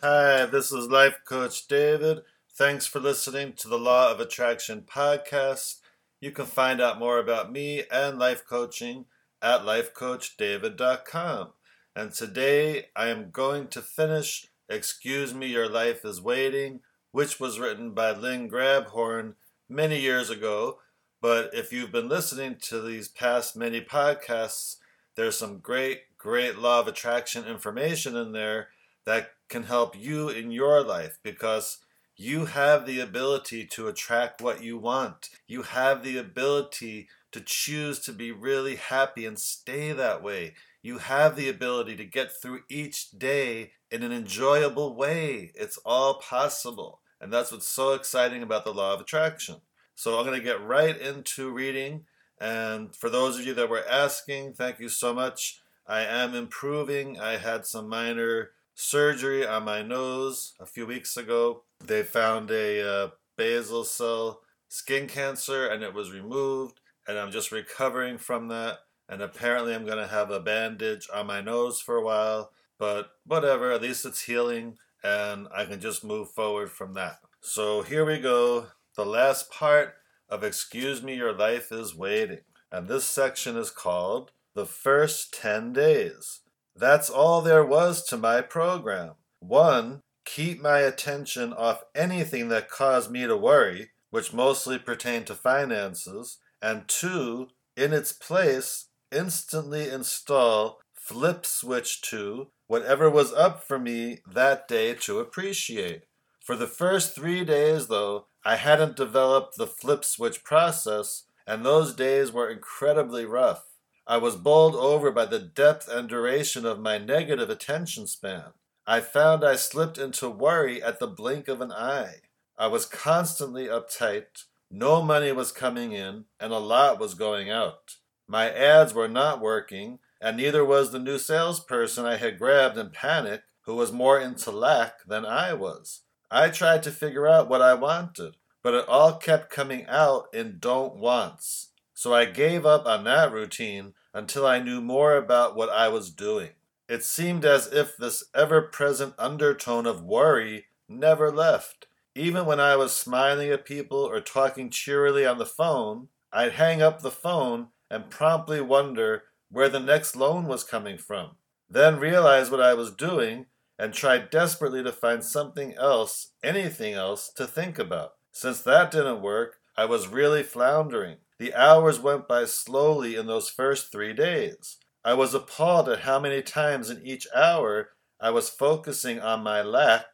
Hi, this is Life Coach David. Thanks for listening to the Law of Attraction podcast. You can find out more about me and life coaching at lifecoachdavid.com. And today I am going to finish Excuse Me, Your Life is Waiting, which was written by Lynn Grabhorn many years ago. But if you've been listening to these past many podcasts, there's some great Law of Attraction information in there that can help you in your life, because you have the ability to attract what you want. You have the ability to choose to be really happy and stay that way. You have the ability to get through each day in an enjoyable way. It's all possible. And that's what's so exciting about the Law of Attraction. So I'm going to get right into reading. And for those of you that were asking, thank you so much. I am improving. I had some minor surgery on my nose a few weeks ago. They found a basal cell skin cancer and it was removed, and I'm just recovering from that, and apparently I'm going to have a bandage on my nose for a while, but whatever, at least it's healing and I can just move forward from that. So here we go, the last part of Excuse Me, Your Life is Waiting, and this section is called The First 10 Days. That's all there was to my program. 1. Keep my attention off anything that caused me to worry, which mostly pertained to finances. And 2. In its place, instantly install flip switch to whatever was up for me that day to appreciate. For the first 3 days, though, I hadn't developed the flip switch process, and those days were incredibly rough. I was bowled over by the depth and duration of my negative attention span. I found I slipped into worry at the blink of an eye. I was constantly uptight, no money was coming in, and a lot was going out. My ads were not working, and neither was the new salesperson I had grabbed in panic, who was more into lack than I was. I tried to figure out what I wanted, but it all kept coming out in don't wants. So I gave up on that routine until I knew more about what I was doing. It seemed as if this ever-present undertone of worry never left. Even when I was smiling at people or talking cheerily on the phone, I'd hang up the phone and promptly wonder where the next loan was coming from, then realize what I was doing and try desperately to find something else, anything else, to think about. Since that didn't work, I was really floundering. The hours went by slowly in those first 3 days. I was appalled at how many times in each hour I was focusing on my lack,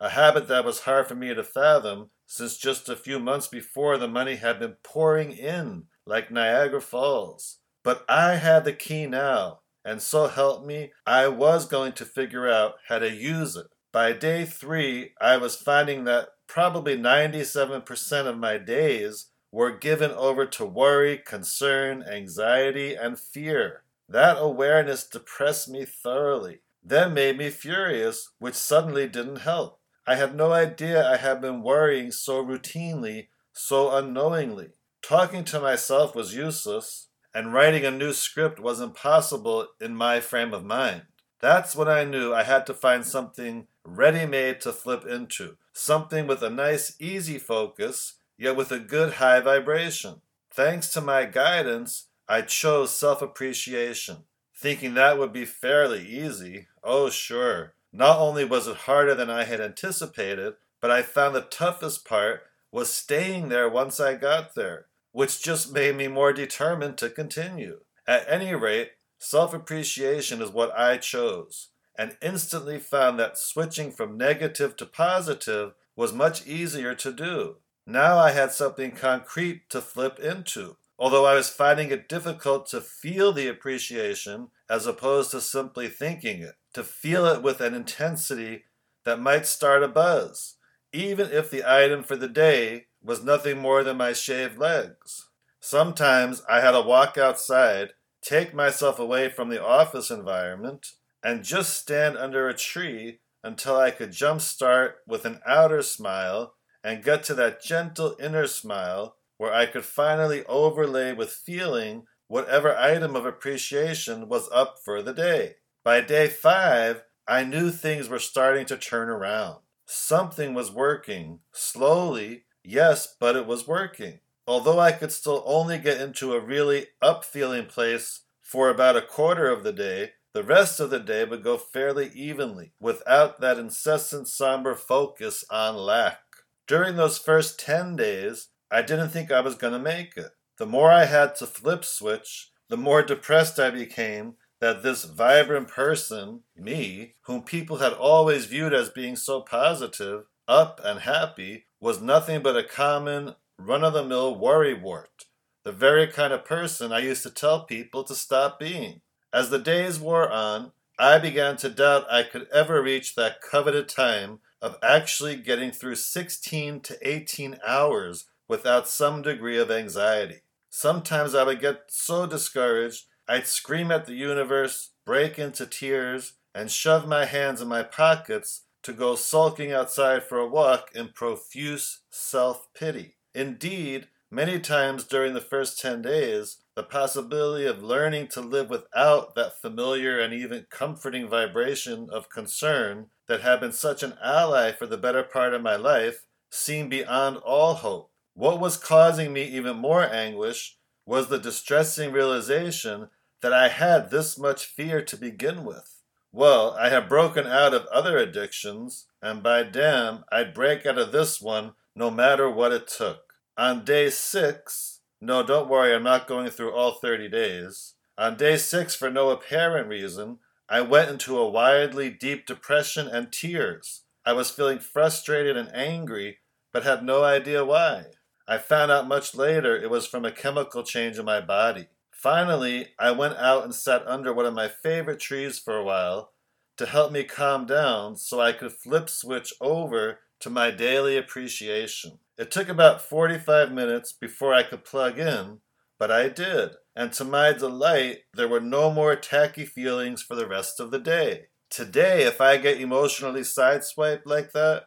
a habit that was hard for me to fathom since just a few months before the money had been pouring in like Niagara Falls. But I had the key now, and so help me, I was going to figure out how to use it. By day 3, I was finding that probably 97% of my days were given over to worry, concern, anxiety, and fear. That awareness depressed me thoroughly, then made me furious, which suddenly didn't help. I had no idea I had been worrying so routinely, so unknowingly. Talking to myself was useless, and writing a new script was impossible in my frame of mind. That's when I knew I had to find something ready-made to flip into, something with a nice, easy focus, yet with a good high vibration. Thanks to my guidance, I chose self-appreciation, thinking that would be fairly easy. Oh, sure. Not only was it harder than I had anticipated, but I found the toughest part was staying there once I got there, which just made me more determined to continue. At any rate, self-appreciation is what I chose, and instantly found that switching from negative to positive was much easier to do. Now I had something concrete to flip into, although I was finding it difficult to feel the appreciation as opposed to simply thinking it, to feel it with an intensity that might start a buzz, even if the item for the day was nothing more than my shaved legs. Sometimes I had to walk outside, take myself away from the office environment, and just stand under a tree until I could jumpstart with an outer smile and get to that gentle inner smile where I could finally overlay with feeling whatever item of appreciation was up for the day. By day 5, I knew things were starting to turn around. Something was working. Slowly, yes, but it was working. Although I could still only get into a really up-feeling place for about a quarter of the day, the rest of the day would go fairly evenly, without that incessant somber focus on lack. During those first 10 days, I didn't think I was going to make it. The more I had to flip switch, the more depressed I became that this vibrant person, me, whom people had always viewed as being so positive, up and happy, was nothing but a common, run-of-the-mill worrywart, the very kind of person I used to tell people to stop being. As the days wore on, I began to doubt I could ever reach that coveted time of actually getting through 16 to 18 hours without some degree of anxiety. Sometimes I would get so discouraged, I'd scream at the universe, break into tears, and shove my hands in my pockets to go sulking outside for a walk in profuse self-pity. Indeed, many times during the first 10 days, the possibility of learning to live without that familiar and even comforting vibration of concern that had been such an ally for the better part of my life seemed beyond all hope. What was causing me even more anguish was the distressing realization that I had this much fear to begin with. Well, I had broken out of other addictions, and by damn, I'd break out of this one no matter what it took. On day 6, no, don't worry, I'm not going through all 30 days. On day 6, for no apparent reason, I went into a wildly deep depression and tears. I was feeling frustrated and angry, but had no idea why. I found out much later it was from a chemical change in my body. Finally, I went out and sat under one of my favorite trees for a while to help me calm down so I could flip switch over to my daily appreciation. It took about 45 minutes before I could plug in, but I did, and to my delight, there were no more tacky feelings for the rest of the day. Today, if I get emotionally sideswiped like that,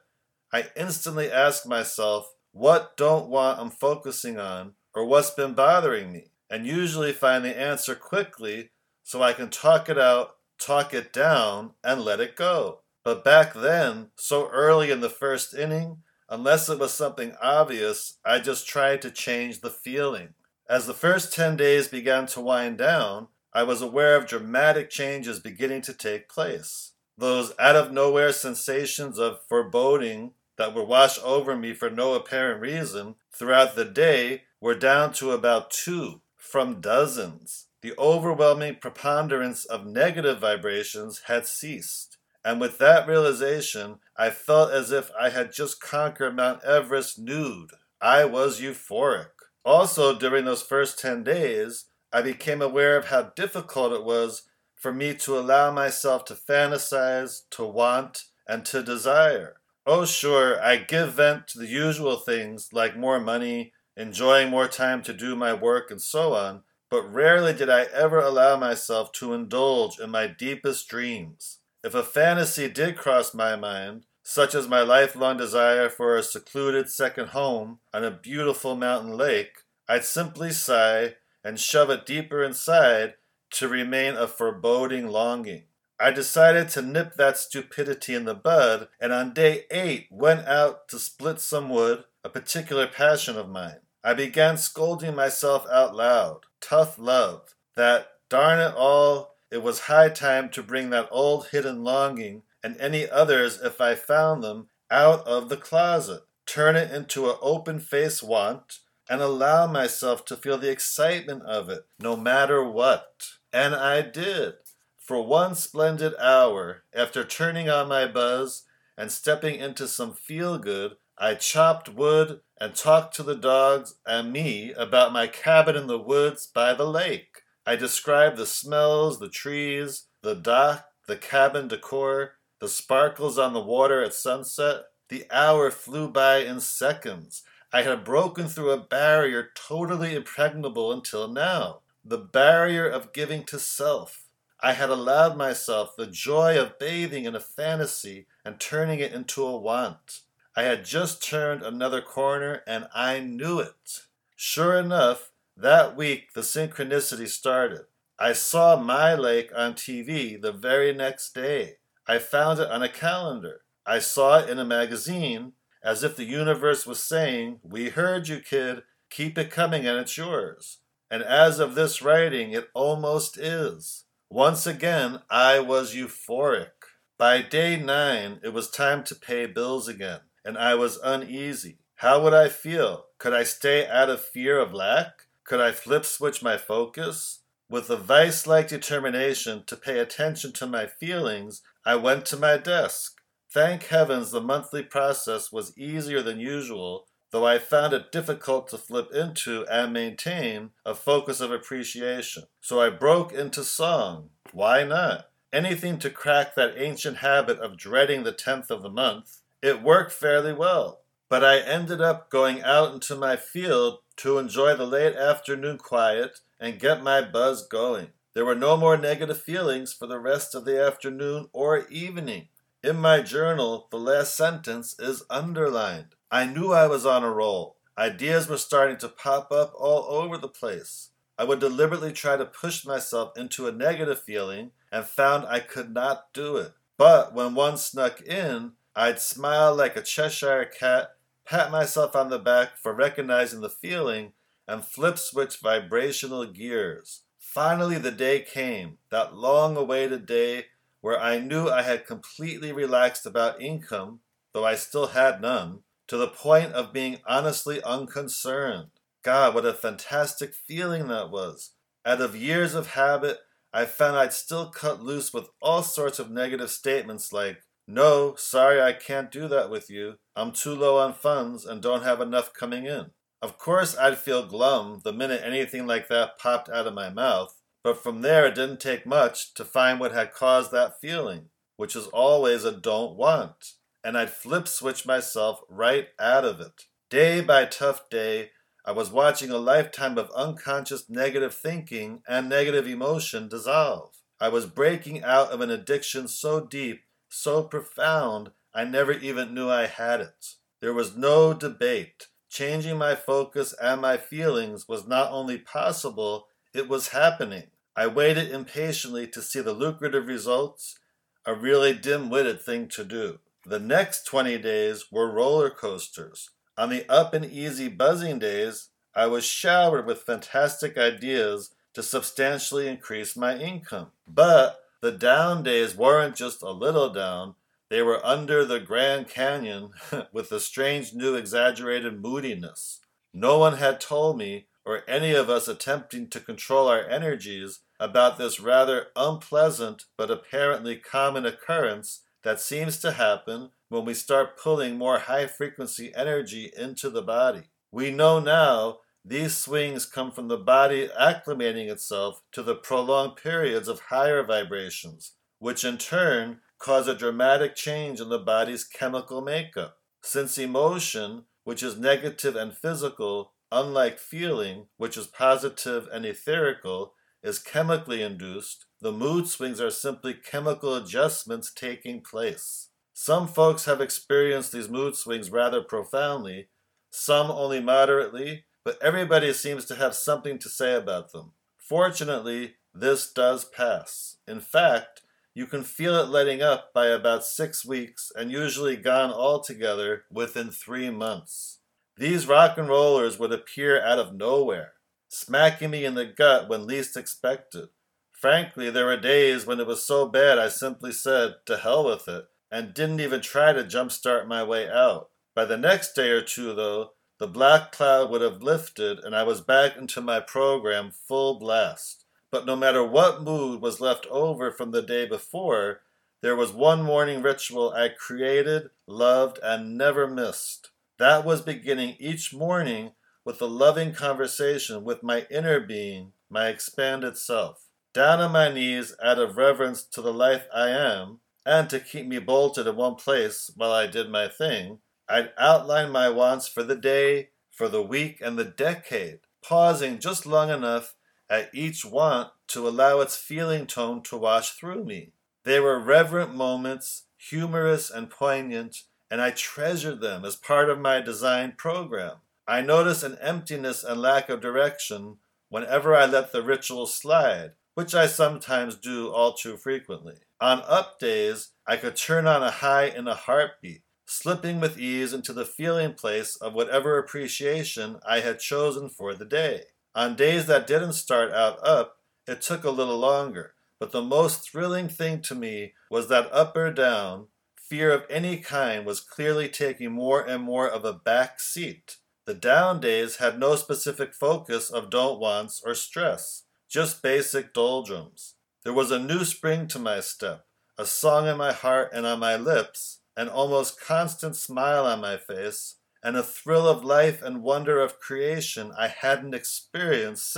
I instantly ask myself, what don't want I'm focusing on, or what's been bothering me, and usually find the answer quickly so I can talk it out, talk it down, and let it go. But back then, so early in the first inning, unless it was something obvious, I just tried to change the feeling. As the first 10 days began to wind down, I was aware of dramatic changes beginning to take place. Those out-of-nowhere sensations of foreboding that would wash over me for no apparent reason throughout the day were down to about 2 from dozens. The overwhelming preponderance of negative vibrations had ceased. And with that realization, I felt as if I had just conquered Mount Everest nude. I was euphoric. Also, during those first 10 days, I became aware of how difficult it was for me to allow myself to fantasize, to want, and to desire. Oh sure, I give vent to the usual things like more money, enjoying more time to do my work, and so on, but rarely did I ever allow myself to indulge in my deepest dreams. If a fantasy did cross my mind, such as my lifelong desire for a secluded second home on a beautiful mountain lake, I'd simply sigh and shove it deeper inside to remain a foreboding longing. I decided to nip that stupidity in the bud, and on day 8 went out to split some wood, a particular passion of mine. I began scolding myself out loud. Tough love. That, darn it all, it was high time to bring that old hidden longing, and any others if I found them, out of the closet, turn it into an open-faced want, and allow myself to feel the excitement of it, no matter what. And I did. For one splendid hour, after turning on my buzz and stepping into some feel-good, I chopped wood and talked to the dogs and me about my cabin in the woods by the lake. I described the smells, the trees, the dock, the cabin decor, the sparkles on the water at sunset. The hour flew by in seconds. I had broken through a barrier totally impregnable until now, the barrier of giving to self. I had allowed myself the joy of bathing in a fantasy and turning it into a want. I had just turned another corner, and I knew it. Sure enough, that week, the synchronicity started. I saw my lake on TV the very next day. I found it on a calendar. I saw it in a magazine, as if the universe was saying, we heard you, kid. Keep it coming and it's yours. And as of this writing, it almost is. Once again, I was euphoric. By day 9, it was time to pay bills again, and I was uneasy. How would I feel? Could I stay out of fear of lack? Could I flip switch my focus? With a vice-like determination to pay attention to my feelings, I went to my desk. Thank heavens the monthly process was easier than usual, though I found it difficult to flip into and maintain a focus of appreciation. So I broke into song. Why not? Anything to crack that ancient habit of dreading the 10th of the month. It worked fairly well. But I ended up going out into my field to enjoy the late afternoon quiet and get my buzz going. There were no more negative feelings for the rest of the afternoon or evening. In my journal, the last sentence is underlined. I knew I was on a roll. Ideas were starting to pop up all over the place. I would deliberately try to push myself into a negative feeling and found I could not do it. But when one snuck in, I'd smile like a Cheshire cat, pat myself on the back for recognizing the feeling, and flip-switch vibrational gears. Finally, the day came, that long-awaited day where I knew I had completely relaxed about income, though I still had none, to the point of being honestly unconcerned. God, what a fantastic feeling that was. Out of years of habit, I found I'd still cut loose with all sorts of negative statements like, no, sorry, I can't do that with you. I'm too low on funds and don't have enough coming in. Of course, I'd feel glum the minute anything like that popped out of my mouth, but from there it didn't take much to find what had caused that feeling, which is always a don't want, and I'd flip-switch myself right out of it. Day by tough day, I was watching a lifetime of unconscious negative thinking and negative emotion dissolve. I was breaking out of an addiction so deep, so profound, I never even knew I had it. There was no debate. Changing my focus and my feelings was not only possible, it was happening. I waited impatiently to see the lucrative results, a really dim-witted thing to do. The next 20 days were roller coasters. On the up and easy buzzing days, I was showered with fantastic ideas to substantially increase my income. But the down days weren't just a little down, they were under the Grand Canyon with a strange new exaggerated moodiness. No one had told me, or any of us attempting to control our energies, about this rather unpleasant but apparently common occurrence that seems to happen when we start pulling more high-frequency energy into the body. We know now these swings come from the body acclimating itself to the prolonged periods of higher vibrations, which in turn cause a dramatic change in the body's chemical makeup. Since emotion, which is negative and physical, unlike feeling, which is positive and etherical, is chemically induced, the mood swings are simply chemical adjustments taking place. Some folks have experienced these mood swings rather profoundly, some only moderately, but everybody seems to have something to say about them. Fortunately, this does pass. In fact, you can feel it letting up by about 6 weeks and usually gone altogether within 3 months. These rock and rollers would appear out of nowhere, smacking me in the gut when least expected. Frankly, there were days when it was so bad I simply said, to hell with it, and didn't even try to jumpstart my way out. By the next day or two, though, the black cloud would have lifted and I was back into my program full blast. But no matter what mood was left over from the day before, there was one morning ritual I created, loved, and never missed. That was beginning each morning with a loving conversation with my inner being, my expanded self. Down on my knees out of reverence to the life I am, and to keep me bolted in one place while I did my thing, I'd outline my wants for the day, for the week, and the decade, pausing just long enough at each want to allow its feeling tone to wash through me. They were reverent moments, humorous and poignant, and I treasured them as part of my design program. I noticed an emptiness and lack of direction whenever I let the ritual slide, which I sometimes do all too frequently. On up days, I could turn on a high in a heartbeat, slipping with ease into the feeling place of whatever appreciation I had chosen for the day. On days that didn't start out up, it took a little longer, but the most thrilling thing to me was that up or down, fear of any kind was clearly taking more and more of a back seat. The down days had no specific focus of don't wants or stress, just basic doldrums. There was a new spring to my step, a song in my heart and on my lips, an almost constant smile on my face, and a thrill of life and wonder of creation I hadn't experienced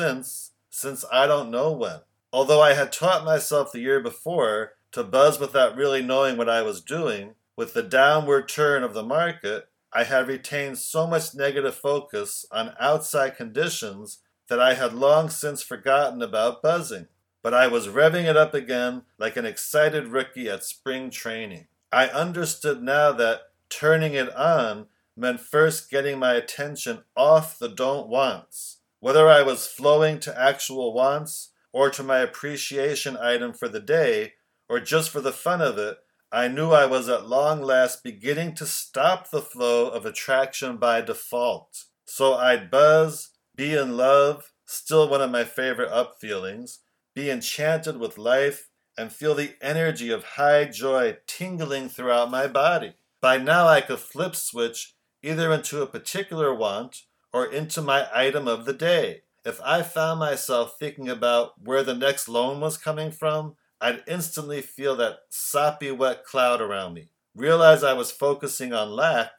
since I don't know when. Although I had taught myself the year before to buzz without really knowing what I was doing, with the downward turn of the market, I had retained so much negative focus on outside conditions that I had long since forgotten about buzzing. But I was revving it up again like an excited rookie at spring training. I understood now that turning it on meant first getting my attention off the don't wants. Whether I was flowing to actual wants or to my appreciation item for the day or just for the fun of it, I knew I was at long last beginning to stop the flow of attraction by default. So I'd buzz, be in love, still one of my favorite up feelings, be enchanted with life, and feel the energy of high joy tingling throughout my body. By now I could flip switch either into a particular want or into my item of the day. If I found myself thinking about where the next loan was coming from, I'd instantly feel that soppy wet cloud around me, realize I was focusing on lack,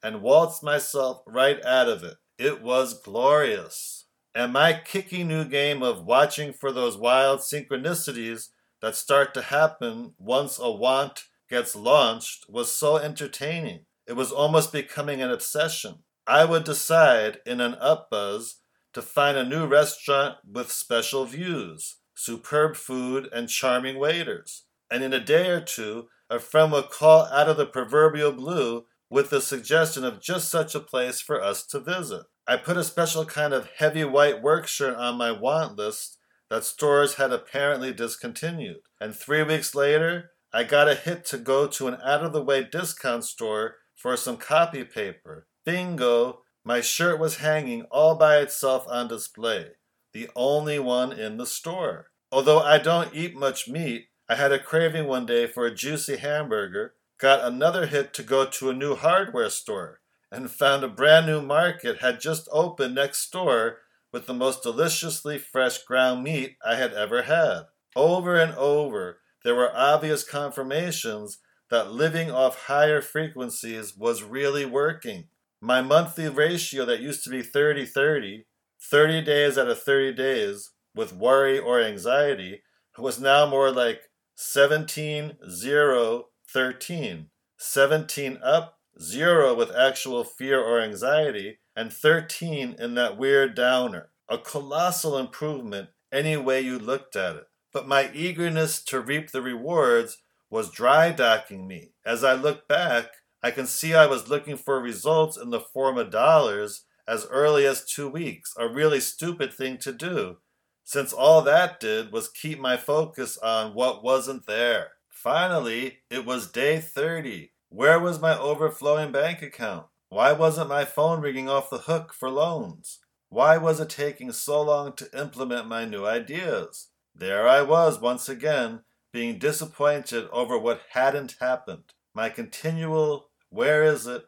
and waltz myself right out of it. It was glorious. And my kicky new game of watching for those wild synchronicities that start to happen once a want gets launched was so entertaining. It was almost becoming an obsession. I would decide in an up buzz to find a new restaurant with special views, superb food, and charming waiters. And in a day or two, a friend would call out of the proverbial blue with the suggestion of just such a place for us to visit. I put a special kind of heavy white work shirt on my want list that stores had apparently discontinued. And 3 weeks later, I got a hit to go to an out-of-the-way discount store for some copy paper. Bingo! My shirt was hanging all by itself on display, the only one in the store. Although I don't eat much meat, I had a craving one day for a juicy hamburger, got another hit to go to a new hardware store, and found a brand new market had just opened next door with the most deliciously fresh ground meat I had ever had. Over and over, there were obvious confirmations that living off higher frequencies was really working. My monthly ratio that used to be 30-30, 30 days out of 30 days with worry or anxiety, was now more like 17-0-13, 17 up, 0 with actual fear or anxiety, and 13 in that weird downer. A colossal improvement any way you looked at it. But my eagerness to reap the rewards was dry docking me. As I look back, I can see I was looking for results in the form of dollars as early as 2 weeks, a really stupid thing to do, since all that did was keep my focus on what wasn't there. Finally, it was day 30. Where was my overflowing bank account? Why wasn't my phone ringing off the hook for loans? Why was it taking so long to implement my new ideas? There I was once again, being disappointed over what hadn't happened. My continual, where is it,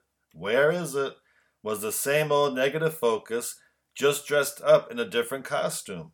was the same old negative focus, just dressed up in a different costume.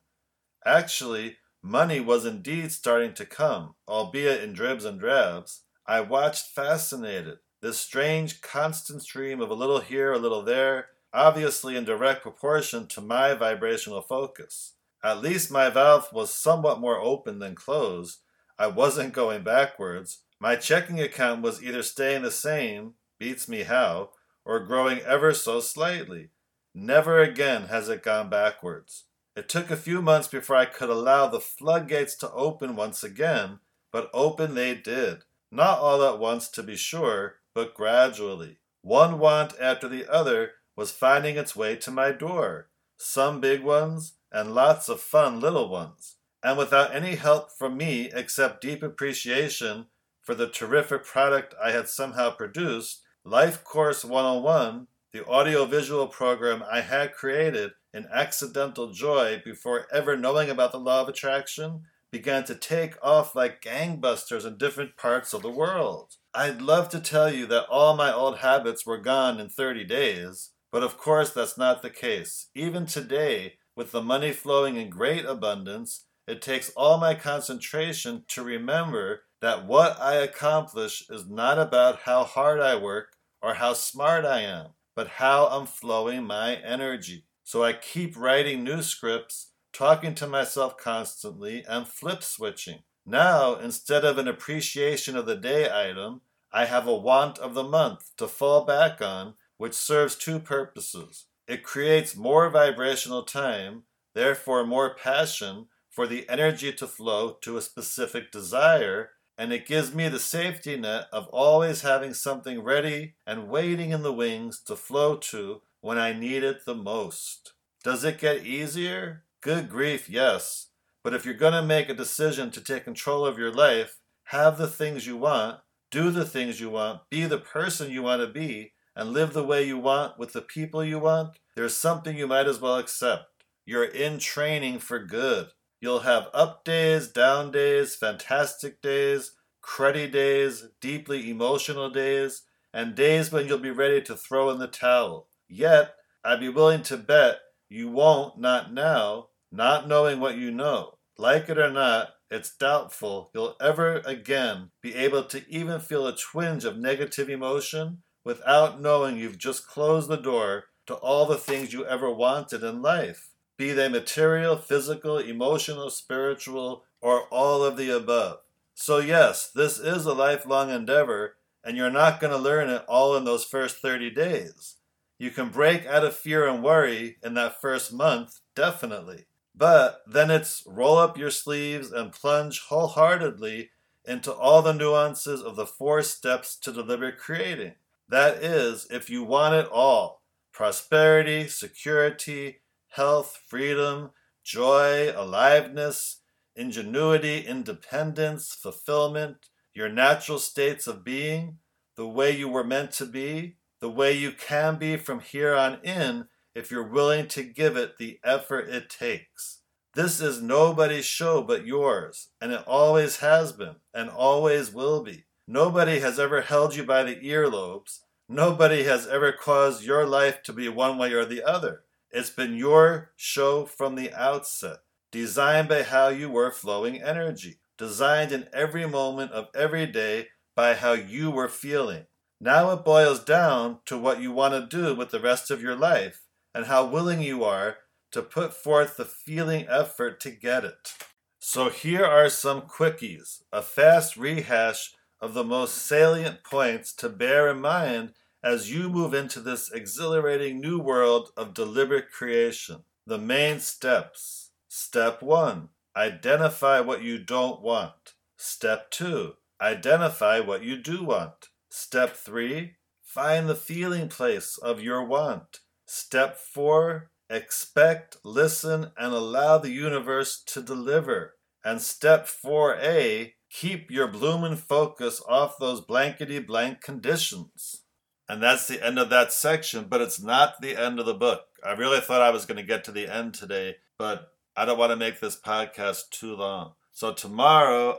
Actually, money was indeed starting to come, albeit in dribs and drabs. I watched fascinated. This strange, constant stream of a little here, a little there, obviously in direct proportion to my vibrational focus. At least my valve was somewhat more open than closed. I wasn't going backwards. My checking account was either staying the same, beats me how, or growing ever so slightly. Never again has it gone backwards. It took a few months before I could allow the floodgates to open once again, but open they did. Not all at once, to be sure, but gradually. One want after the other was finding its way to my door. Some big ones, and lots of fun little ones. and without any help from me except deep appreciation for the terrific product I had somehow produced, Life Course 101, the audiovisual program I had created in accidental joy before ever knowing about the Law of Attraction, began to take off like gangbusters in different parts of the world. I'd love to tell you that all my old habits were gone in 30 days, but of course that's not the case. Even today, with the money flowing in great abundance, it takes all my concentration to remember that what I accomplish is not about how hard I work or how smart I am, but how I'm flowing my energy. So I keep writing new scripts, talking to myself constantly, and flip switching. Now, instead of an appreciation of the day item, I have a want of the month to fall back on, which serves two purposes. It creates more vibrational time, therefore more passion for the energy to flow to a specific desire, and it gives me the safety net of always having something ready and waiting in the wings to flow to when I need it the most. Does it get easier? Good grief, yes. But if you're going to make a decision to take control of your life, have the things you want, do the things you want, be the person you want to be, and live the way you want with the people you want, there's something you might as well accept. You're in training for good. You'll have up days, down days, fantastic days, cruddy days, deeply emotional days, and days when you'll be ready to throw in the towel. Yet, I'd be willing to bet you won't, not now, not knowing what you know. Like it or not, it's doubtful you'll ever again be able to even feel a twinge of negative emotion without knowing you've just closed the door to all the things you ever wanted in life, be they material, physical, emotional, spiritual, or all of the above. So yes, this is a lifelong endeavor, and you're not going to learn it all in those first 30 days. You can break out of fear and worry in that first month, definitely. But then it's roll up your sleeves and plunge wholeheartedly into all the nuances of the 4 steps to deliberate creating. That is, if you want it all, prosperity, security, health, freedom, joy, aliveness, ingenuity, independence, fulfillment, your natural states of being, the way you were meant to be, the way you can be from here on in, if you're willing to give it the effort it takes. This is nobody's show but yours, and it always has been, and always will be. Nobody has ever held you by the earlobes. Nobody has ever caused your life to be one way or the other. It's been your show from the outset, designed by how you were flowing energy, designed in every moment of every day by how you were feeling. Now it boils down to what you want to do with the rest of your life, and how willing you are to put forth the feeling effort to get it. So here are some quickies, a fast rehash of the most salient points to bear in mind as you move into this exhilarating new world of deliberate creation. The main steps. Step 1, identify what you don't want. Step 2, identify what you do want. Step 3, find the feeling place of your want. Step 4, expect, listen, and allow the universe to deliver. And step 4A, keep your bloomin' focus off those blankety-blank conditions. And that's the end of that section, but it's not the end of the book. I really thought I was going to get to the end today, but I don't want to make this podcast too long. So tomorrow,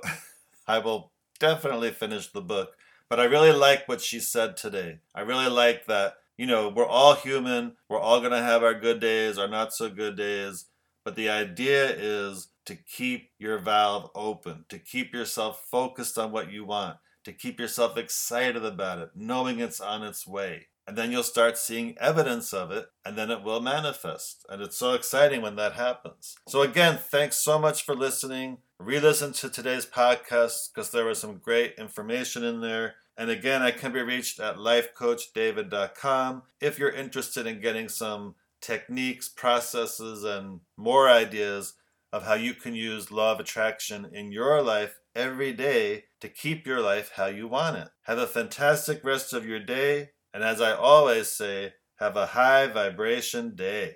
I will definitely finish the book. But I really like what she said today. I really like that. You know, we're all human, we're all going to have our good days, our not so good days, but the idea is to keep your valve open, to keep yourself focused on what you want, to keep yourself excited about it, knowing it's on its way. And then you'll start seeing evidence of it, and then it will manifest. And it's so exciting when that happens. So again, thanks so much for listening. Re-listen to today's podcast because there was some great information in there. And again, I can be reached at lifecoachdavid.com if you're interested in getting some techniques, processes, and more ideas of how you can use Law of Attraction in your life every day to keep your life how you want it. Have a fantastic rest of your day, and as I always say, have a high vibration day.